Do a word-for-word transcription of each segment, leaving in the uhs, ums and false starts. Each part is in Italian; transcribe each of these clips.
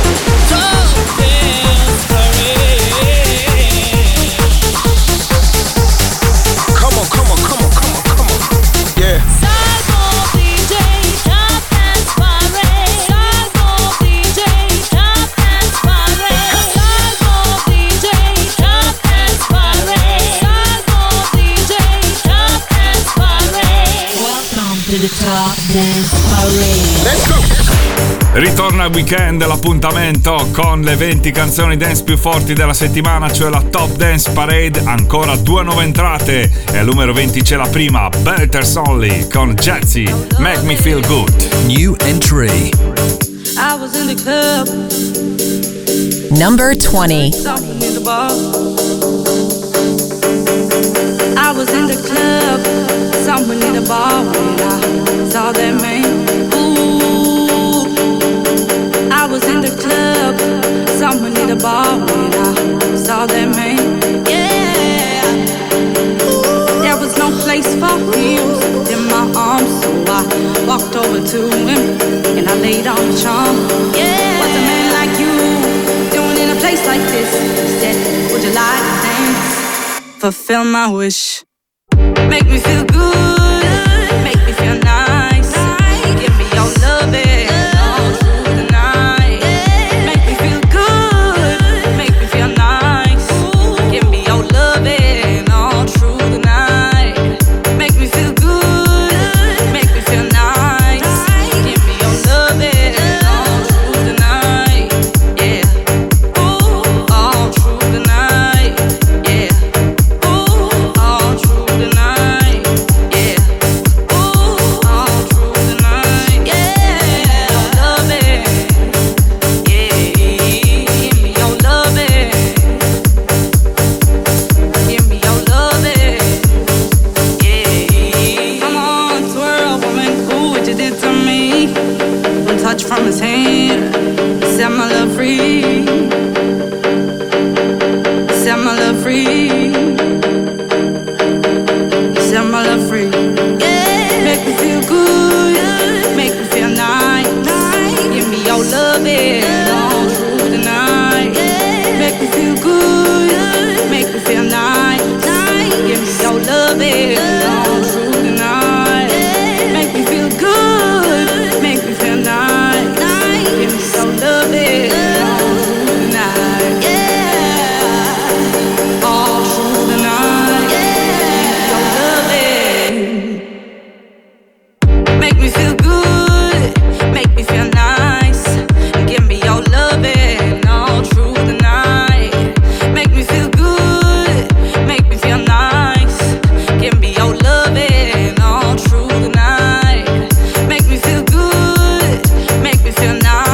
Top Dance Parade. Come on, come on, come on, come on, come on. Yeah. Ritorna al weekend, l'appuntamento con le venti canzoni dance più forti della settimana, cioè la Top Dance Parade. Ancora due nuove entrate e al numero venti c'è la prima, Belters Only con Jetsy, Make Me Feel Good. New entry. I was in the club. Number twenty. I was in the club. Someone in the bar when I saw that man. Ooh, I was in the club. Someone in the bar when I saw that man. Yeah, there was no place for him in my arms, so I walked over to him and I laid on the charm. Yeah, what's a man like you doing in a place like this? He said, would you like to dance? Fulfill my wish. Make me feel good, make me feel nice, give me your loving all through the night. Make me feel good, make me feel nice, give me your loving all through the night. Make me feel good, make me feel nice, give me your loving all through the night. Yeah, ooh, all through the night. Yeah, ooh, all through the night. From his hand, set my love free, set my love free, set my love free. Yeah, make me feel good, make me feel nice, give me your loving all through the night. Make me feel good, make me feel nice, give me your loving all through the night. Make me feel good, make me feel nice. Give me some loving all through the night. Yeah, all through the night. Yeah, give me your loving. Make me feel good, make me feel nice, give me your loving all through the night. Make me feel good, make me feel nice, give me your loving all through the night. Make me feel good, make me feel nice.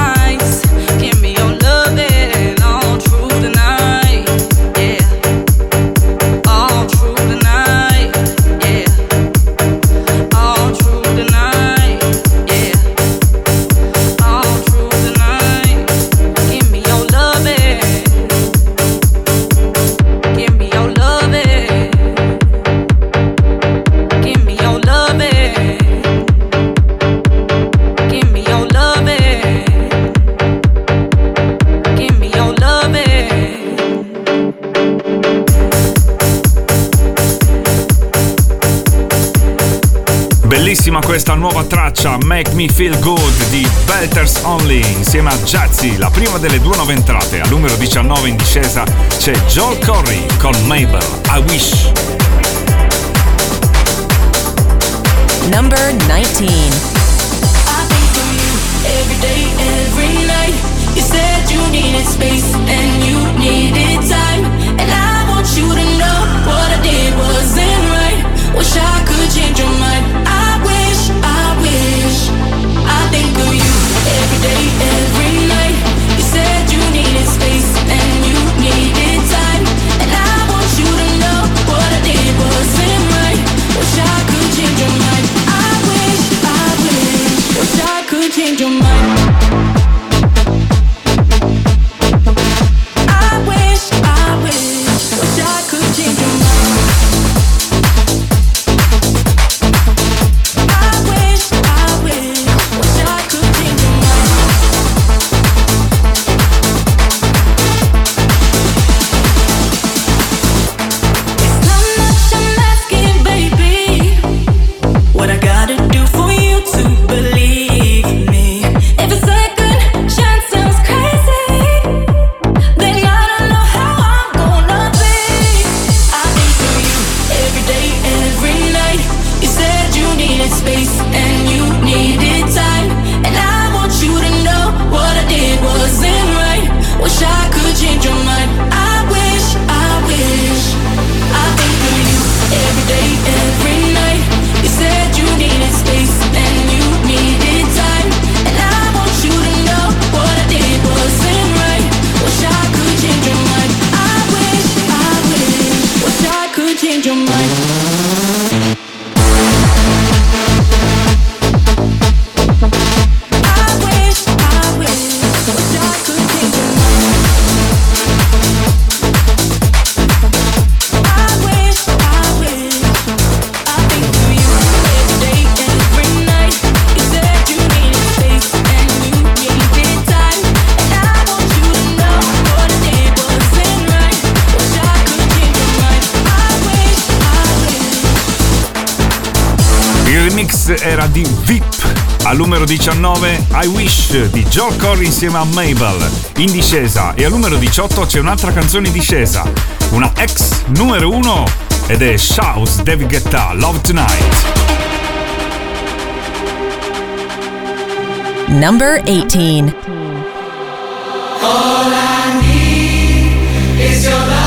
Questa nuova traccia Make Me Feel Good di Belters Only insieme a Jazzy, la prima delle due nuove entrate. Al numero diciannove in discesa c'è Joel Corry con Mabel, I Wish. Number nineteen. I think of you every day, every night. You said you needed space and you needed time, and I want you to know what I did wasn't right. Wish I could change your mind. I every day, every night. You said you needed space and you needed time, and I want you to know what I did wasn't right. Wish I could change your mind. I wish, I wish, wish I could change your mind. di V I P. Al numero diciannove I Wish di Joel Corry insieme a Mabel, in discesa, e al numero diciotto c'è un'altra canzone in discesa, una ex numero uno, ed è Shouse, David Guetta, Love Tonight. Number eighteen. All I need is your love.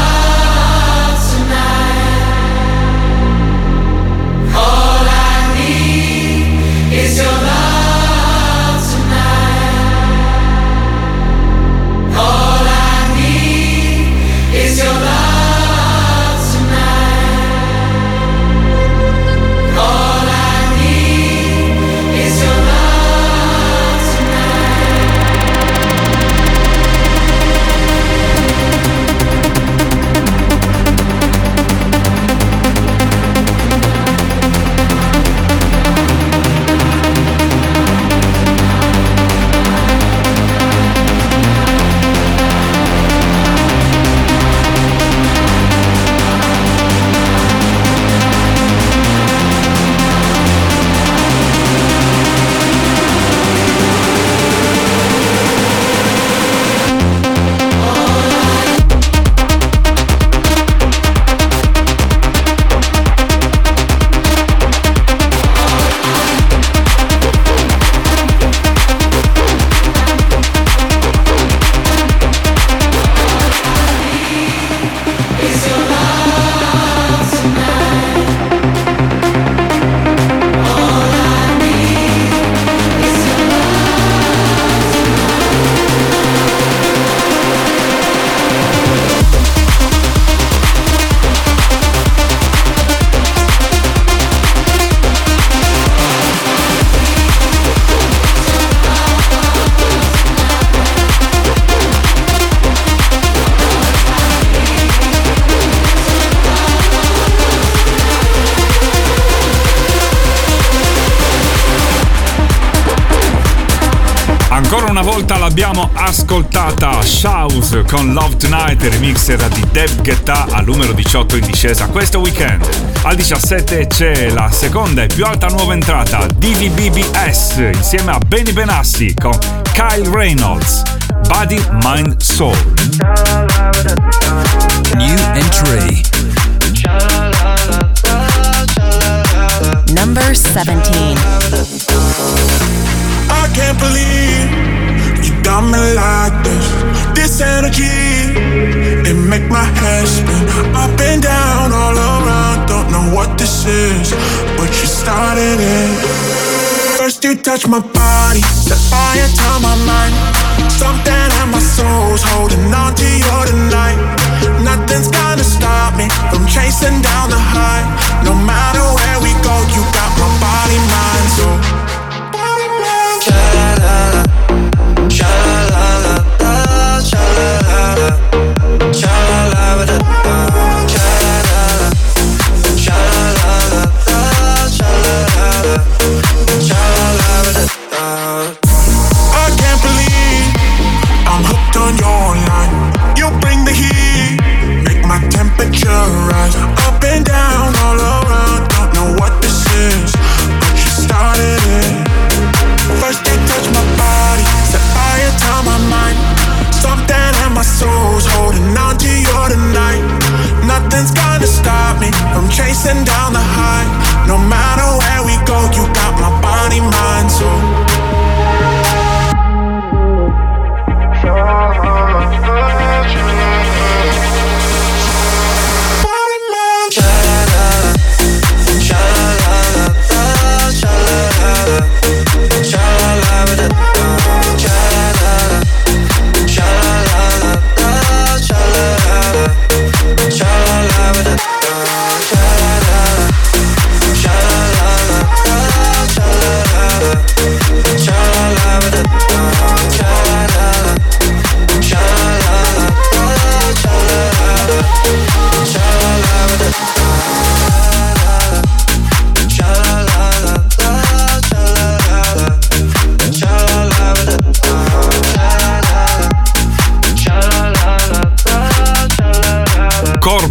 Abbiamo ascoltata Shouse con Love Tonight, remix era di Deb Guetta, al numero diciotto in discesa questo weekend. Al diciassette c'è la seconda e più alta nuova entrata, D V B B S insieme a Benny Benassi con Kyle Reynolds, Body, Mind, Soul. New entry number seventeen. I can't believe got me like this. This energy, it make my head spin. Up and down, all around. Don't know what this is, but you started it. First you touch my body, set fire to my mind. Something in my soul's holding on to you tonight. Nothing's gonna stop me from chasing down the high. No matter where we go, you got my body, mind, soul. Sha-la-la-la-la, sha-la-la-la, sha-la-la-la, sha-la-la-la.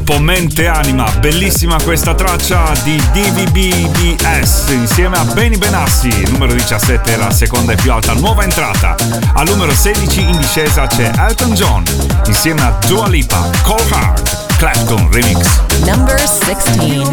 gruppo Mente Anima. Bellissima questa traccia di D V B B S insieme a Benny Benassi. Numero diciassette è la seconda e più alta nuova entrata. Al numero sedici in discesa c'è Elton John insieme a Dua Lipa, Cold Heart, Clapton Remix. Number sixteen.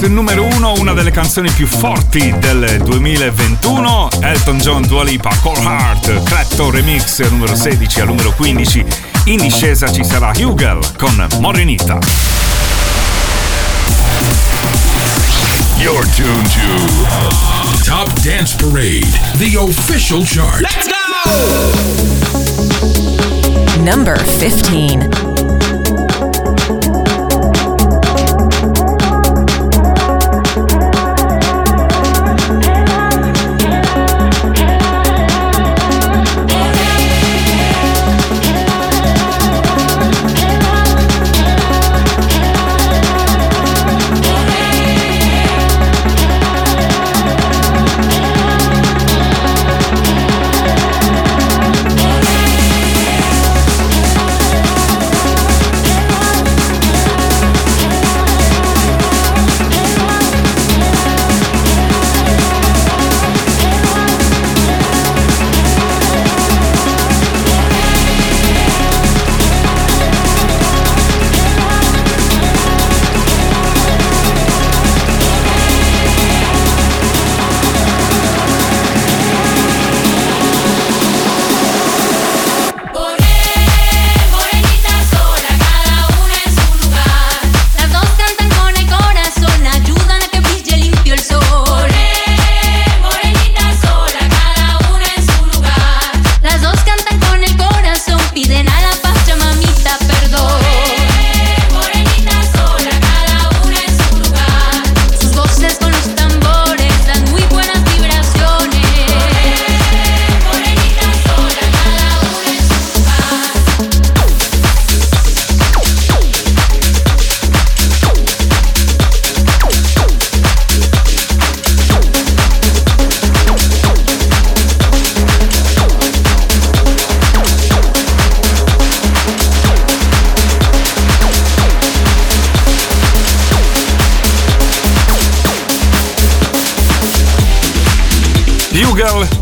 Numero uno, una delle canzoni più forti del duemilaventuno, Elton John, Dua Lipa, Cold Heart, Clapton Remix, numero sedici al numero quindici. In discesa ci sarà Hugel con Morenita. You're tuned to Top Dance Parade, the official chart. Let's go! Number fifteen.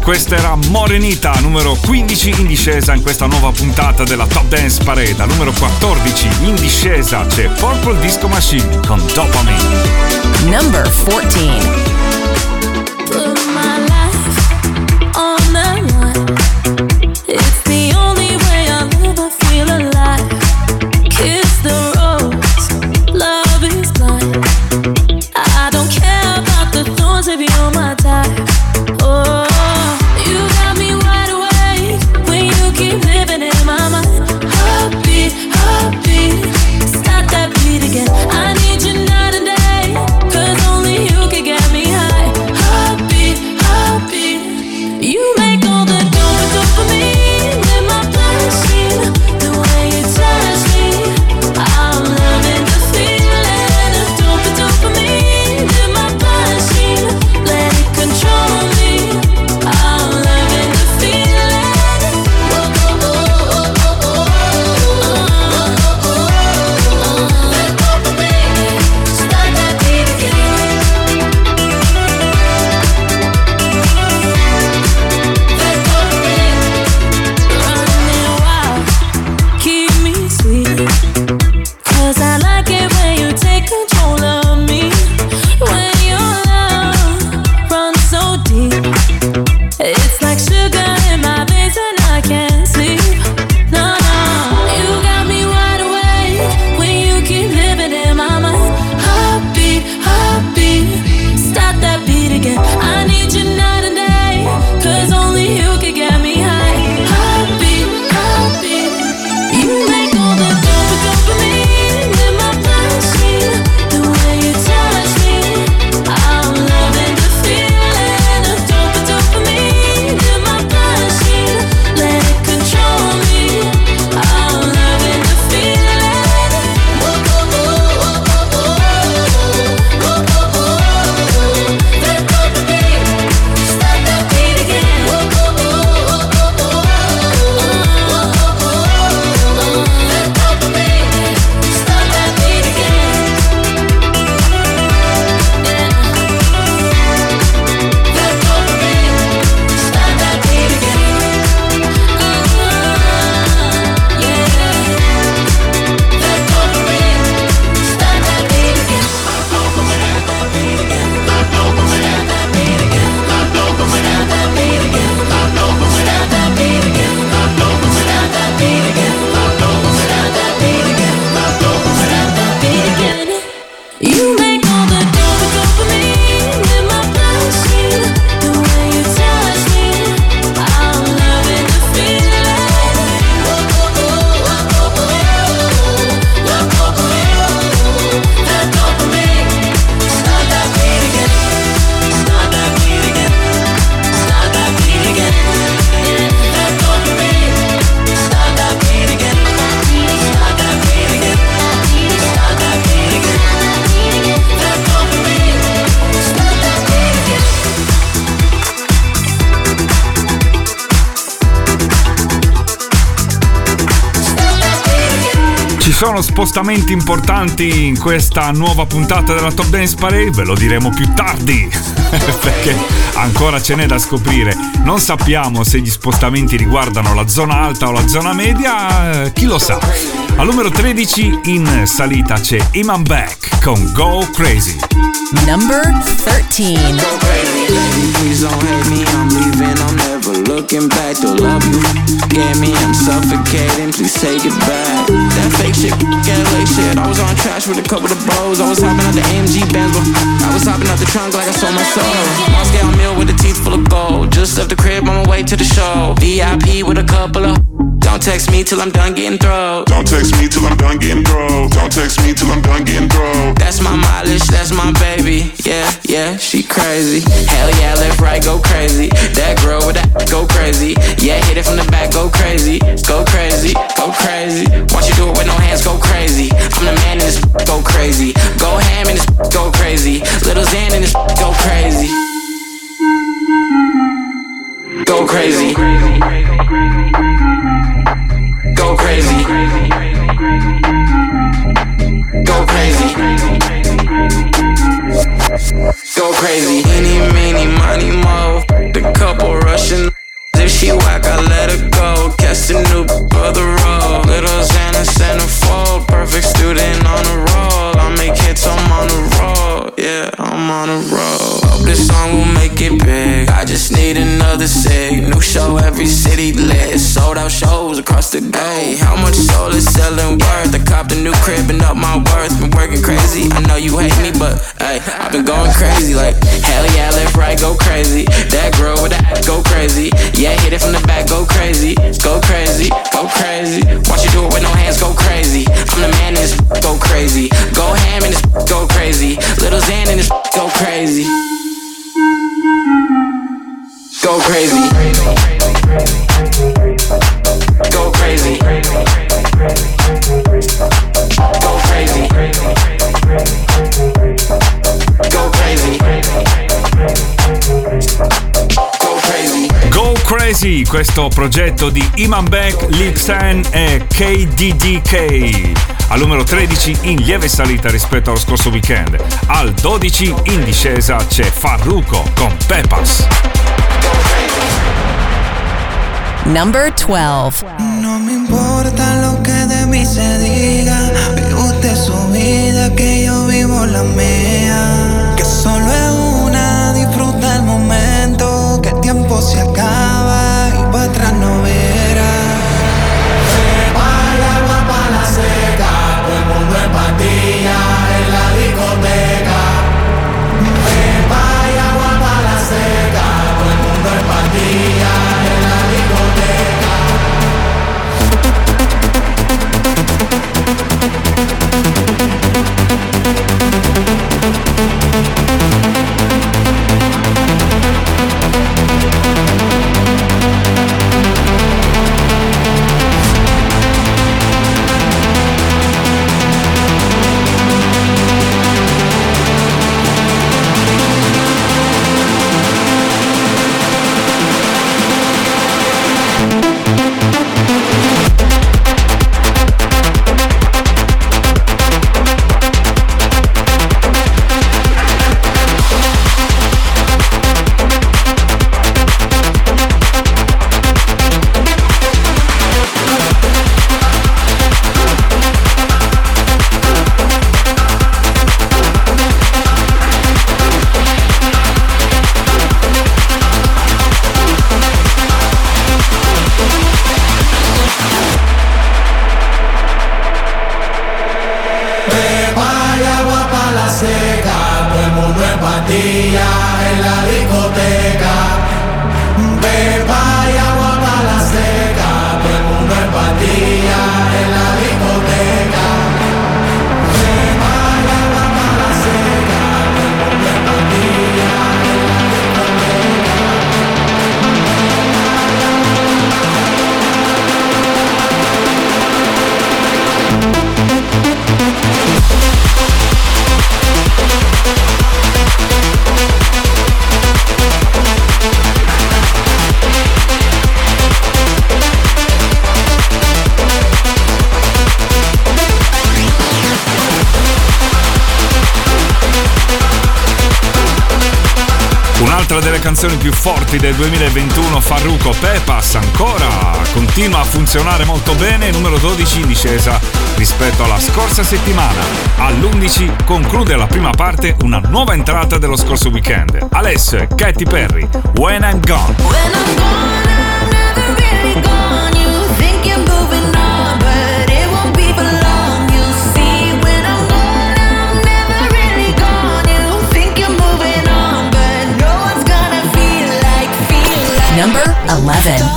Questa era Morenita, numero quindici in discesa in questa nuova puntata della Top Dance Parade. Al numero quattordici in discesa c'è Purple Disco Machine con Dopamine. Number quattordici. Living in my mind. sono spostamenti importanti in questa nuova puntata della Top Dance Parade, ve lo diremo più tardi perché ancora ce n'è da scoprire. Non sappiamo se gli spostamenti riguardano la zona alta o la zona media, chi lo sa. Al numero tredici in salita c'è Imanbek con Go Crazy. Number thirteen. Please don't hate me, I'm leaving, I'm never looking back. To love you, get me, I'm suffocating, please take it back. That fake shit, L A shit, I was on trash with a couple of bros. I was hopping out the A M G bands, I was hopping out the trunk like I sold my soul. Moscow meal with a teeth full of gold, just left the crib on my way to the show. V I P with a couple of, don't text me till I'm done getting through. Don't text me till I'm done getting through. Don't text me till I'm done getting through. That's my mileage, that's my baby. Yeah, yeah, she crazy. Hell yeah, left, right, go crazy. That girl with that go crazy. Yeah, hit it from the back, go crazy. Go crazy, go crazy. Watch you do it with no hands, go crazy. I'm the man in this, go crazy. Go ham in this, go crazy. Little Xan in this, go crazy. Go crazy. Go crazy. Go crazy. Go crazy. Any, many, money, mo. The couple rushing. If she whack, I let her go. Catch the new brother roll. Little Xana centerfold. Perfect student on the roll. I make hits, I'm on the roll. Yeah, I'm on a roll. Hope this song will make it big. I just need another sig. New show, every city lit. Sold out shows across the globe. How much soul is selling worth? I copped a new crib and up my worth. Been working crazy. I know you hate me, but hey, I've been going crazy. Like, hell yeah, left, right, go crazy. That girl with the ass, go crazy. Yeah. Yeah, hit it from the back, go crazy, go crazy, go crazy. Watch you do it with no hands, go crazy. I'm the man in this, go crazy. Go ham in this, go crazy. Little Xan in this, go crazy. Go crazy. Go crazy. Go crazy. Go crazy. Go crazy. Go Crazy, questo progetto di Imanbek, Lipsan e K D D K. Al numero tredici in lieve salita rispetto allo scorso weekend. Al dodici in discesa c'è Farruko con Pepas. Number dodici. No me importa lo que de mí se diga, vive usted su vida que yo vivo la mía. Que solo es una, disfruta el momento. Que el tiempo se acaba y para atrás no verás. Se va el agua para la seca, todo el mundo en patilla en la discoteca. Se va el agua para la seca, todo el mundo en patilla en la discoteca. We'll be right back. canzoni più forti del duemilaventuno, Farruko, Pepas, ancora continua a funzionare molto bene, numero dodici in discesa rispetto alla scorsa settimana. All'undici conclude la prima parte una nuova entrata dello scorso weekend, Alesso e Katy Perry, When I'm Gone. When I'm gone. Number eleven.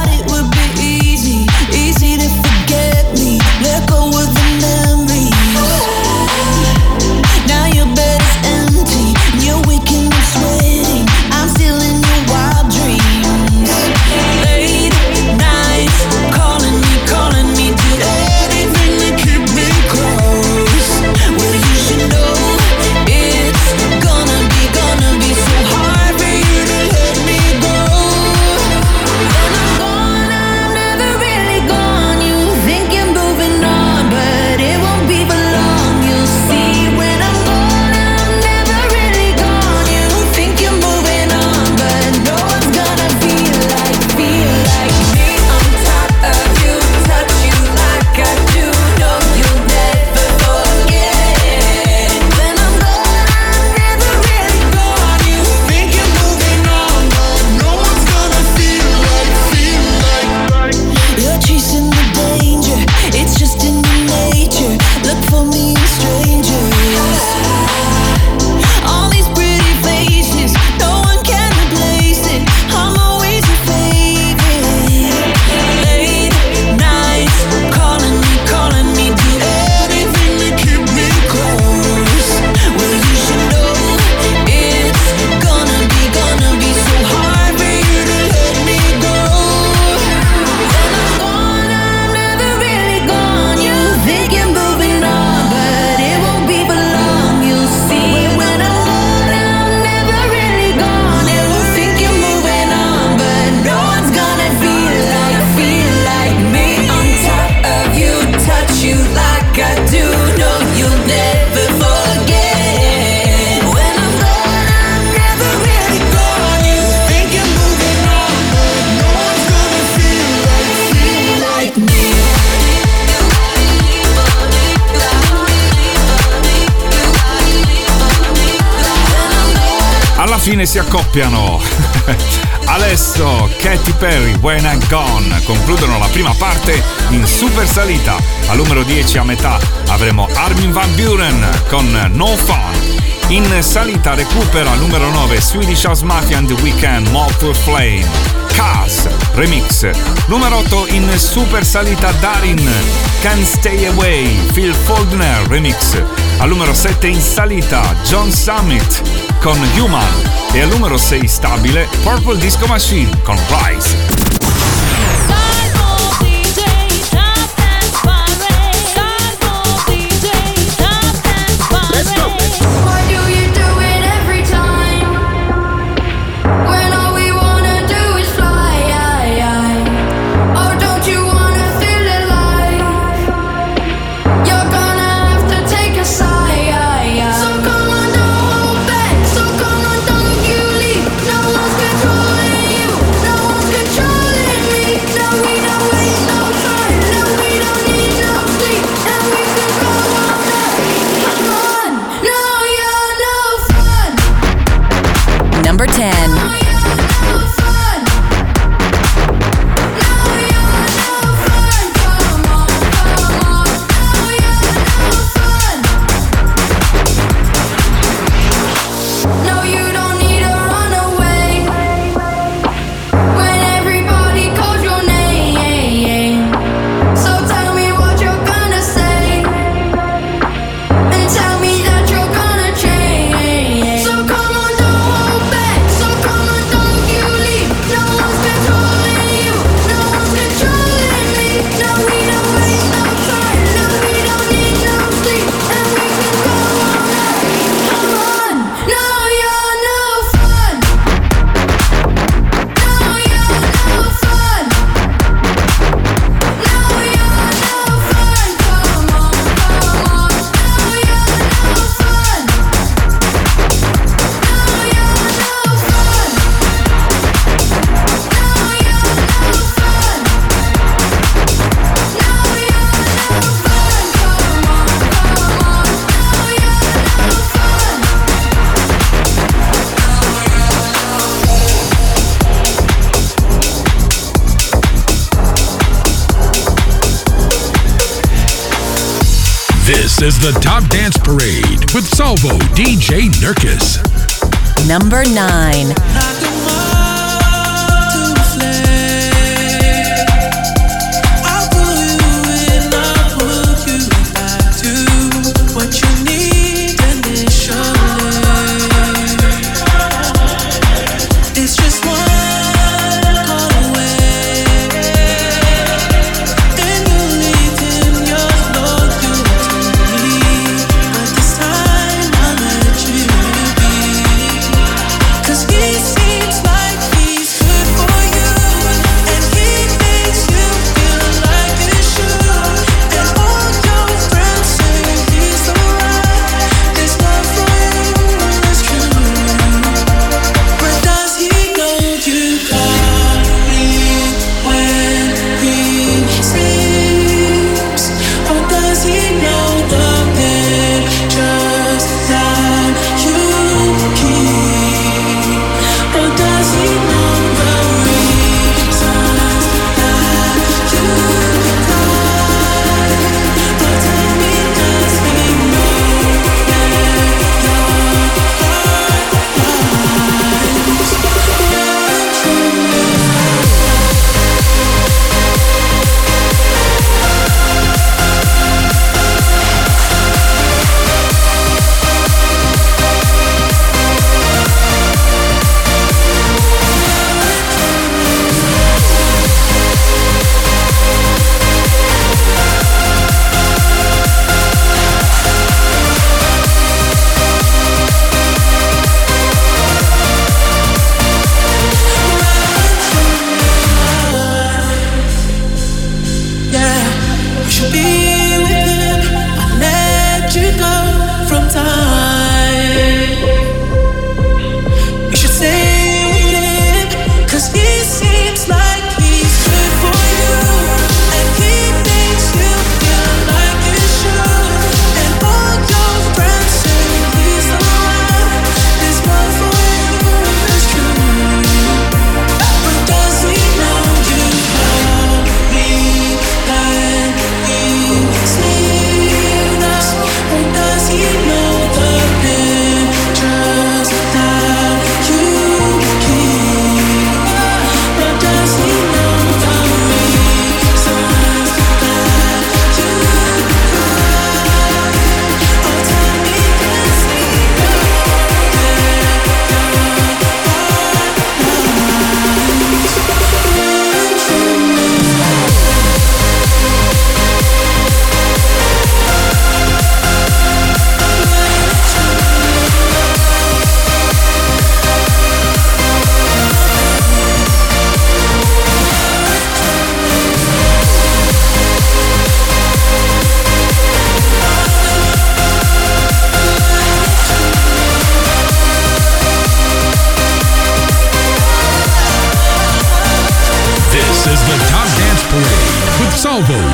Si accoppiano Alesso, Katy Perry, When I'm Gone concludono la prima parte in super salita. Al numero dieci a metà avremo Armin van Buuren con No Fun. In salita recupera al numero nove Swedish House Mafia and The Weeknd, Motor Flame, Cars Remix. Numero otto in super salita Darin, Can't Stay Away, Phil Faulkner Remix. Al numero sette in salita John Summit con Human, e al numero sei stabile Purple Disco Machine con Rise. Salvo D J, Top Dance Parade. Salvo D J, Top Dance Parade. Let's go. Why do you do it every time? When all we wanna do is fly. Oh, don't you wanna feel alive? You're gonna have to take a side. Try This is the Top Dance Parade with Salvo D J Nurkis. Number nine.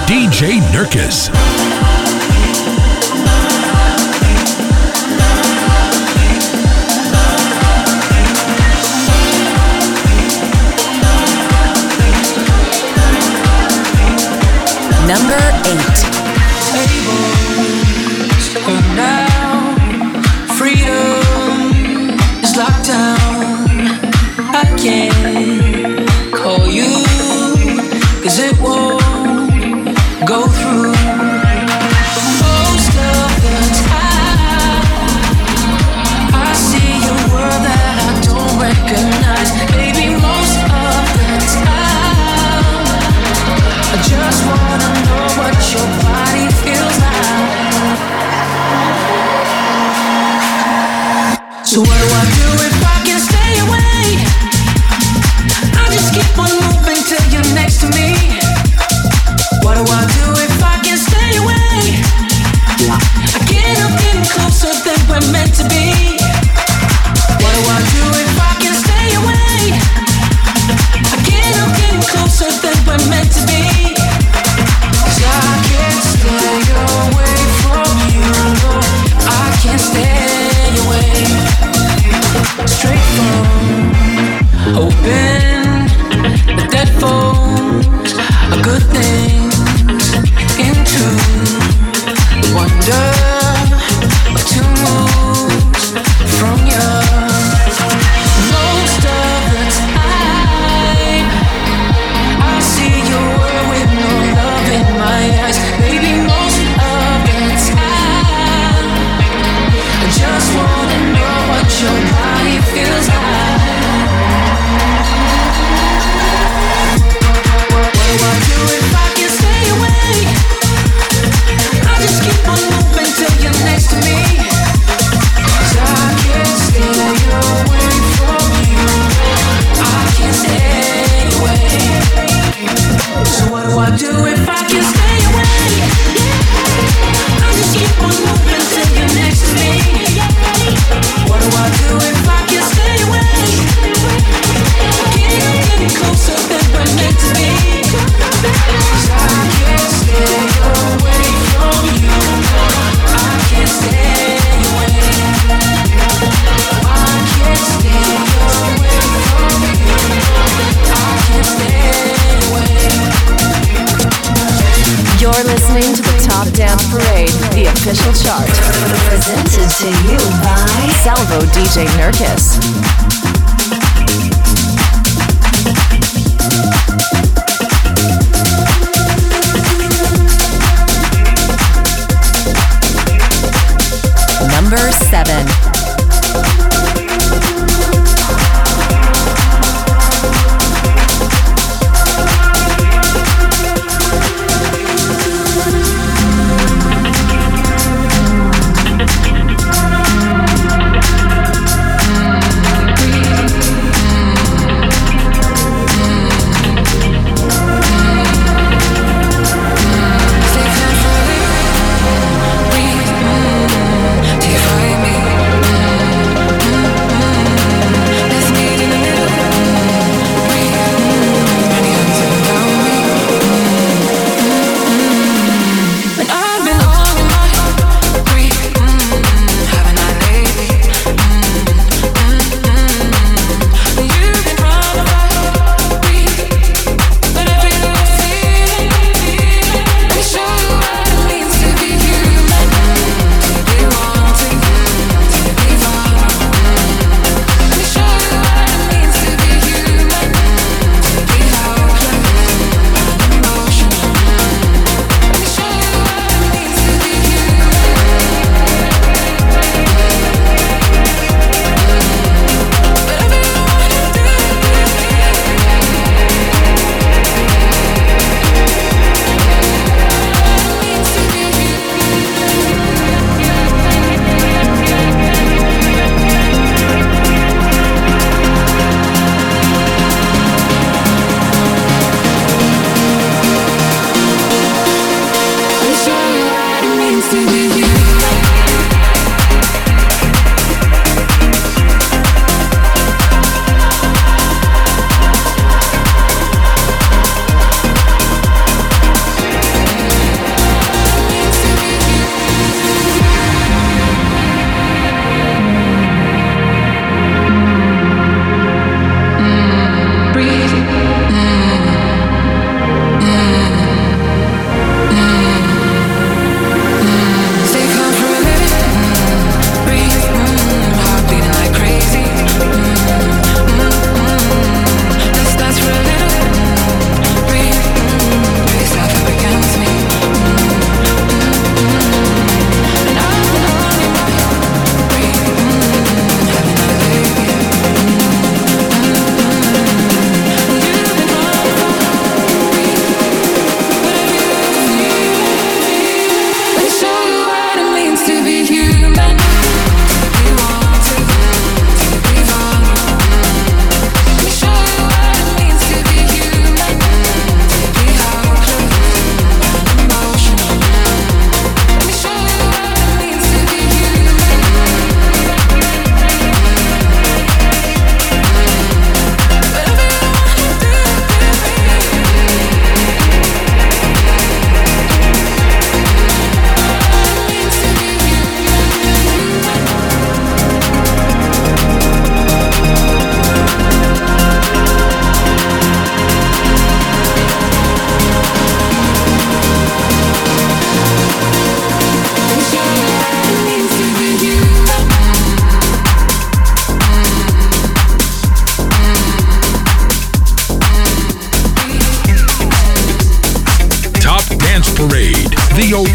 D J Nurkis. Number eight. Tables are down. Freedom is locked down. I can't call you, 'cause it won't go through most of the time. I see a world that I don't recognize. Baby, most of the time I just wanna know what you're about. listening to the Top Dance Parade, the official chart. Presented to you by Salvo D J Nurkis. Number seven.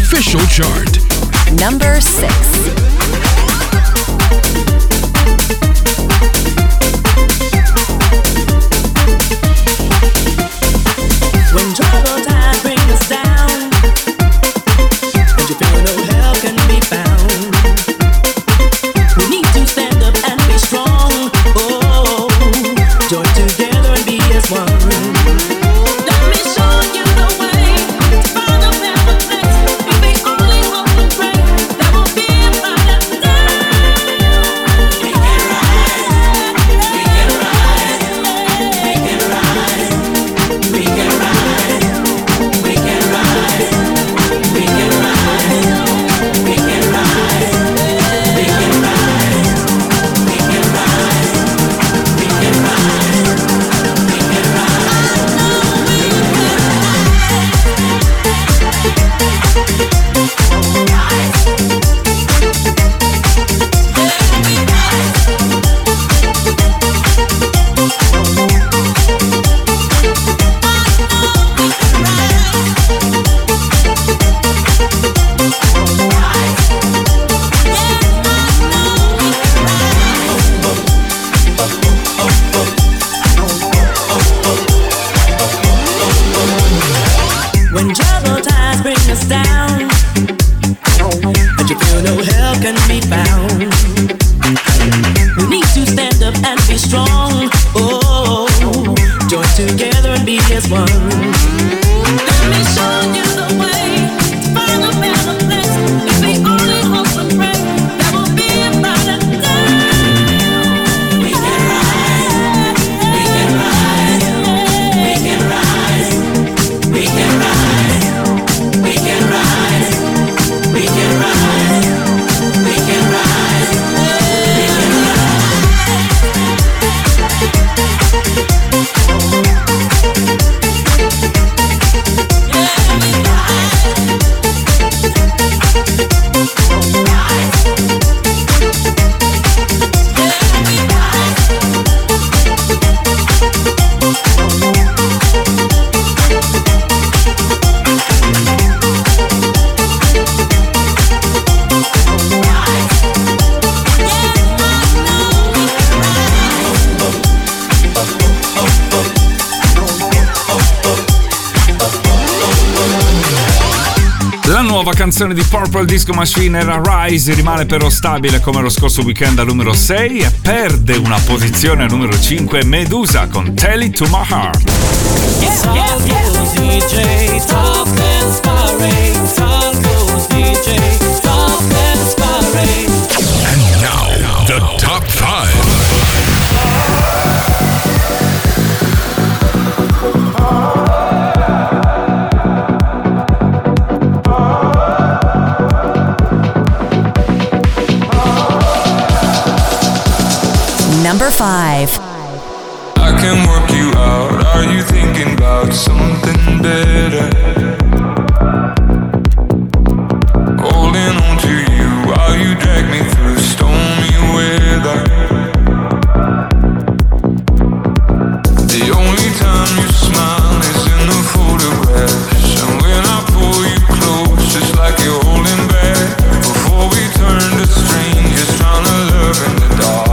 Official chart number six. together and be as one. Let me show you the way to find a better place. It's the only hope for grace that will be about a day. We can rise, we can rise, we can rise, we can rise, we can rise, we can rise, we can rise, we can rise. Nuova canzone di Purple Disco Machine era Rise, rimane però stabile come lo scorso weekend al numero sei e perde una posizione al numero cinque Medusa con Tell It To My Heart. Yeah, yeah, yeah. Salvo D J, Top Dance Parade, Salvo D J, Top Dance Parade. And now, the Top Five. Number five. I can work you out. Are you thinking about something better? Holding on to you while you drag me through stormy weather. The only time you smile is in the photographs, and when I pull you close, it's like you're holding back. Before we turn to strangers, trying to love in the dark.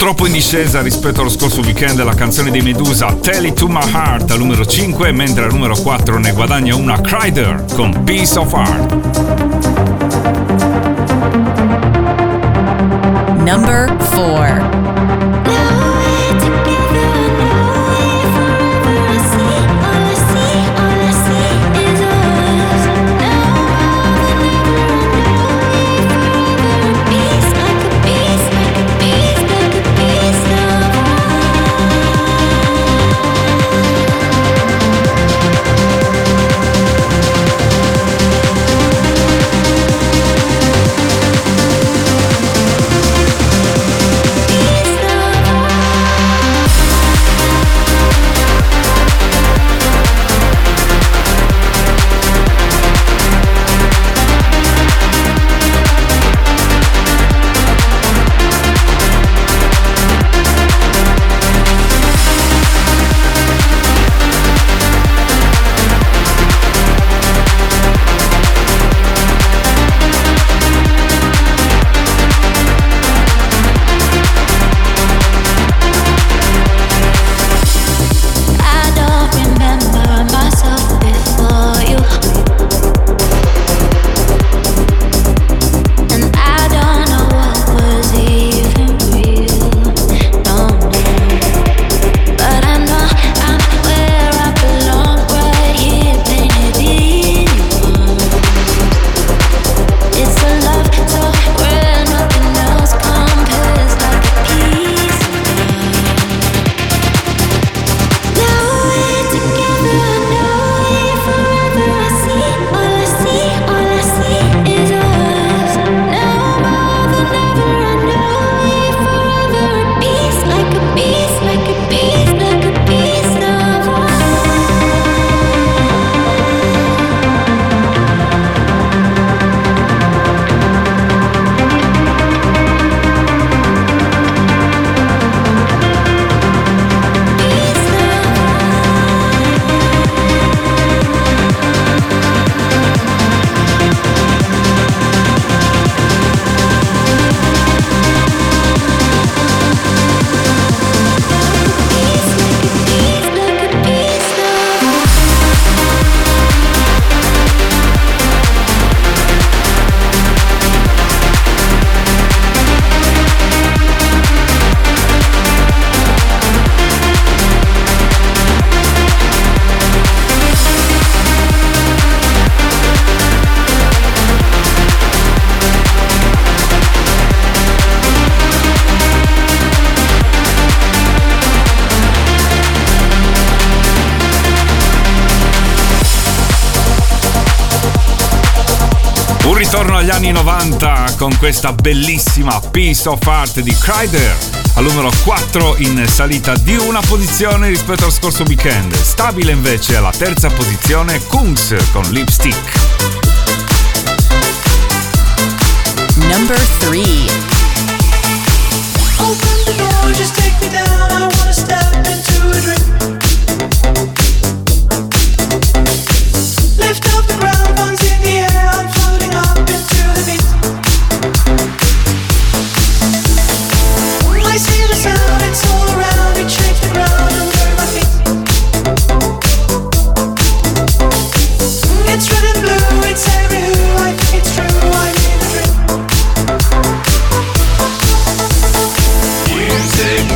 Purtroppo in discesa rispetto allo scorso weekend la canzone di Medusa Tell It To My Heart al numero cinque, mentre al numero quattro ne guadagna una Kryder con Piece Of Heart. Number four. anni novanta con questa bellissima Piece of Art di Kryder, al numero quattro in salita di una posizione rispetto al scorso weekend. Stabile invece alla terza posizione Kungs con Lipstick. Number three. Open the door, just take me down. I wanna step into a dream. Lift up the ground, buns in the air. I'm floating up into the beat. I see the sound, it's all around. It shakes the ground under my feet. It's red and blue, it's every who. I think it's true, I'm in a dream. Music,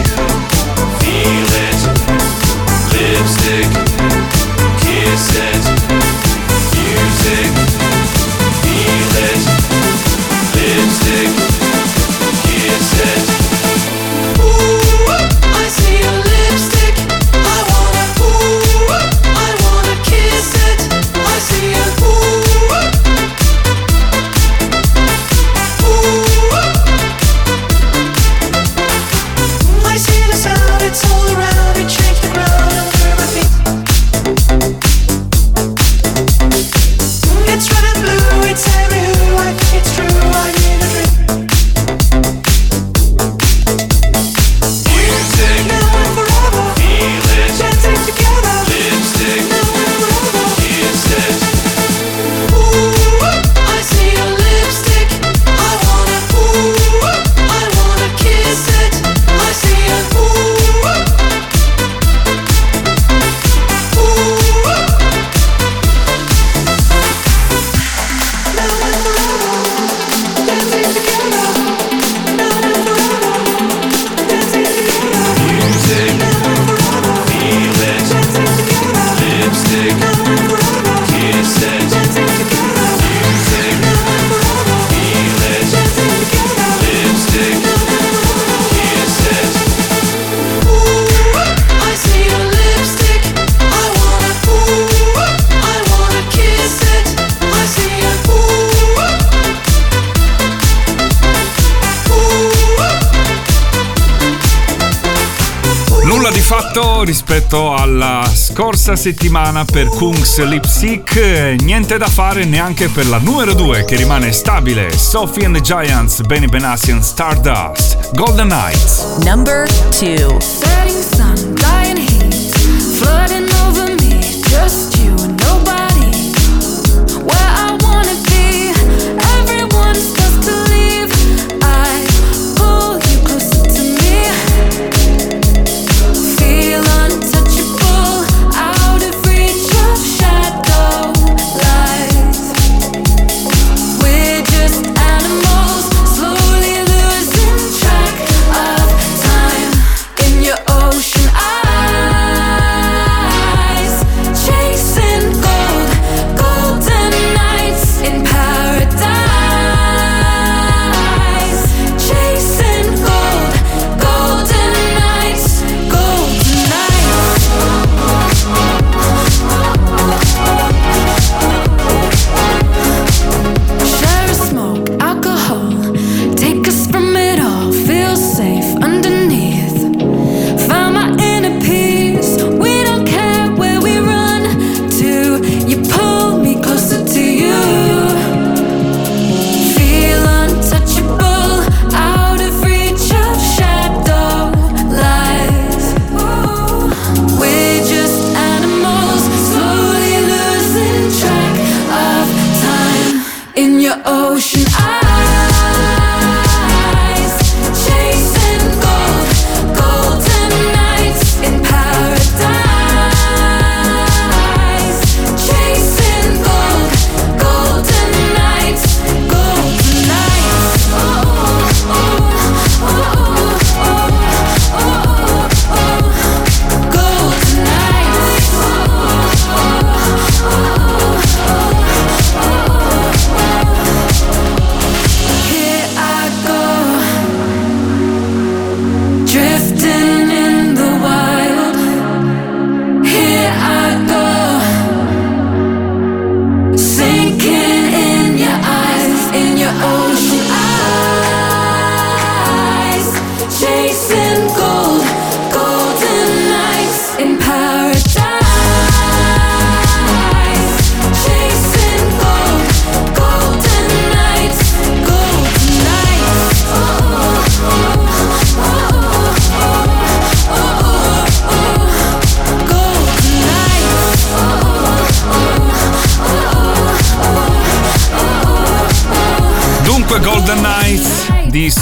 feel it, lipstick, kiss it. Music, feel it, lipstick, kiss it. Ooh, I see your lipstick, I wanna, ooh, I wanna kiss it. I see your, ooh, ooh. I see the sound, it's all around, it shakes the ground under my feet. It's red and blue, it's every who, I think it's true, I'm in a dream. Music, now and forever, feel it, dancing together. Lipstick, now and forever, kiss it. Ooh, I see your lipstick, I wanna, ooh, I wanna kiss it. I see your, ooh, ooh. Now and forever, dancing together. Now and forever, dancing together. Music, now and forever, feel it, dancing together. Lipstick, now and forever, kiss it. dancing together. Music, now and forever, feel it, dancing together. Lipstick, now and forever, kiss it. Ooh, I see your lipstick, I wanna, ooh, I wanna kiss it. I see your, ooh, ooh. Nulla di fatto rispetto alla scorsa settimana per Kungs Lipstick, eh, niente da fare neanche per la numero due che rimane stabile, Sophie and the Giants, Benny Benassi and Stardust, Golden Knights. Number two. Setting sun, dying heat, flooding over me, just you and nobody. Where I wanna be, everyone's just to leave. I pull you closer to me, feel untouchable, out of reach of shadow lies. We're just animals, slowly losing track of time. In your ocean eyes,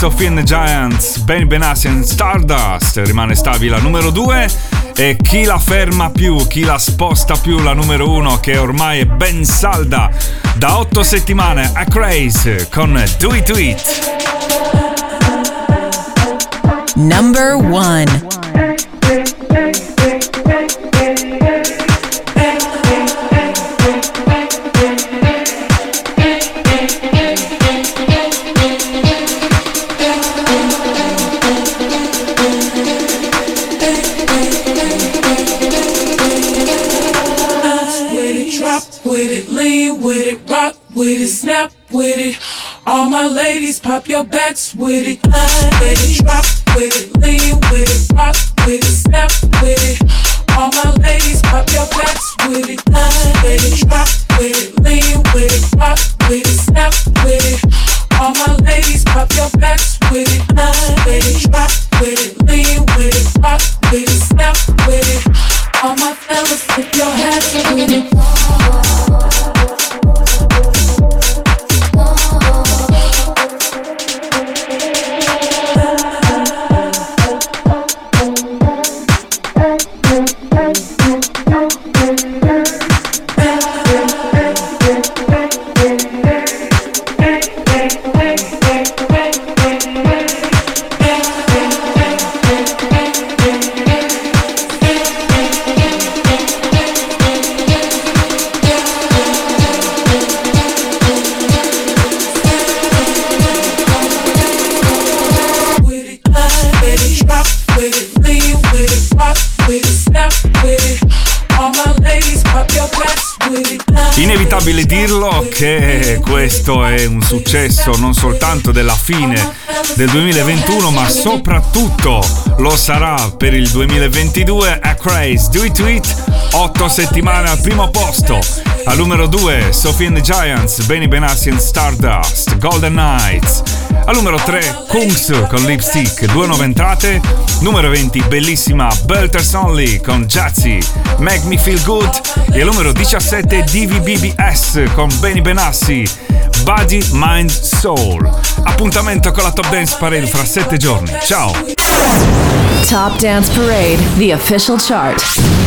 Sophie and the Giants, Benny Benassi and Stardust. Rimane stabile la numero due. E chi la ferma più, chi la sposta più, la numero uno, che ormai è ben salda da otto settimane, a Craze con Do It To It. Number one. Pop your backs with it, line with it, drop with it, lean with it, rock with it, snap with it. All my ladies, pop your backs with it, line with it, drop with it, lean with it, rock with it, snap with it. All my ladies, pop your backs with it, line with it, drop with it, lean with it, rock with it, snap with it. All my fellas, tip your hats with it. Inevitabile dirlo che questo è un successo non soltanto della fine del duemilaventuno, ma soprattutto lo sarà per il duemilaventidue. A Craze, Do It To It, otto settimane al primo posto. Al numero due, Sophie and the Giants, Benny Benassi and Stardust, Golden Knights. Al numero tre, Kungs con Lipstick, due nuove entrate. Numero venti, bellissima Belters Only con Jazzy, Make Me Feel Good. E al numero diciassette, D V B B S con Benny Benassi, Body, Mind, Soul. Appuntamento con la Top Dance Parade fra sette giorni. Ciao! Top Dance Parade, the official chart.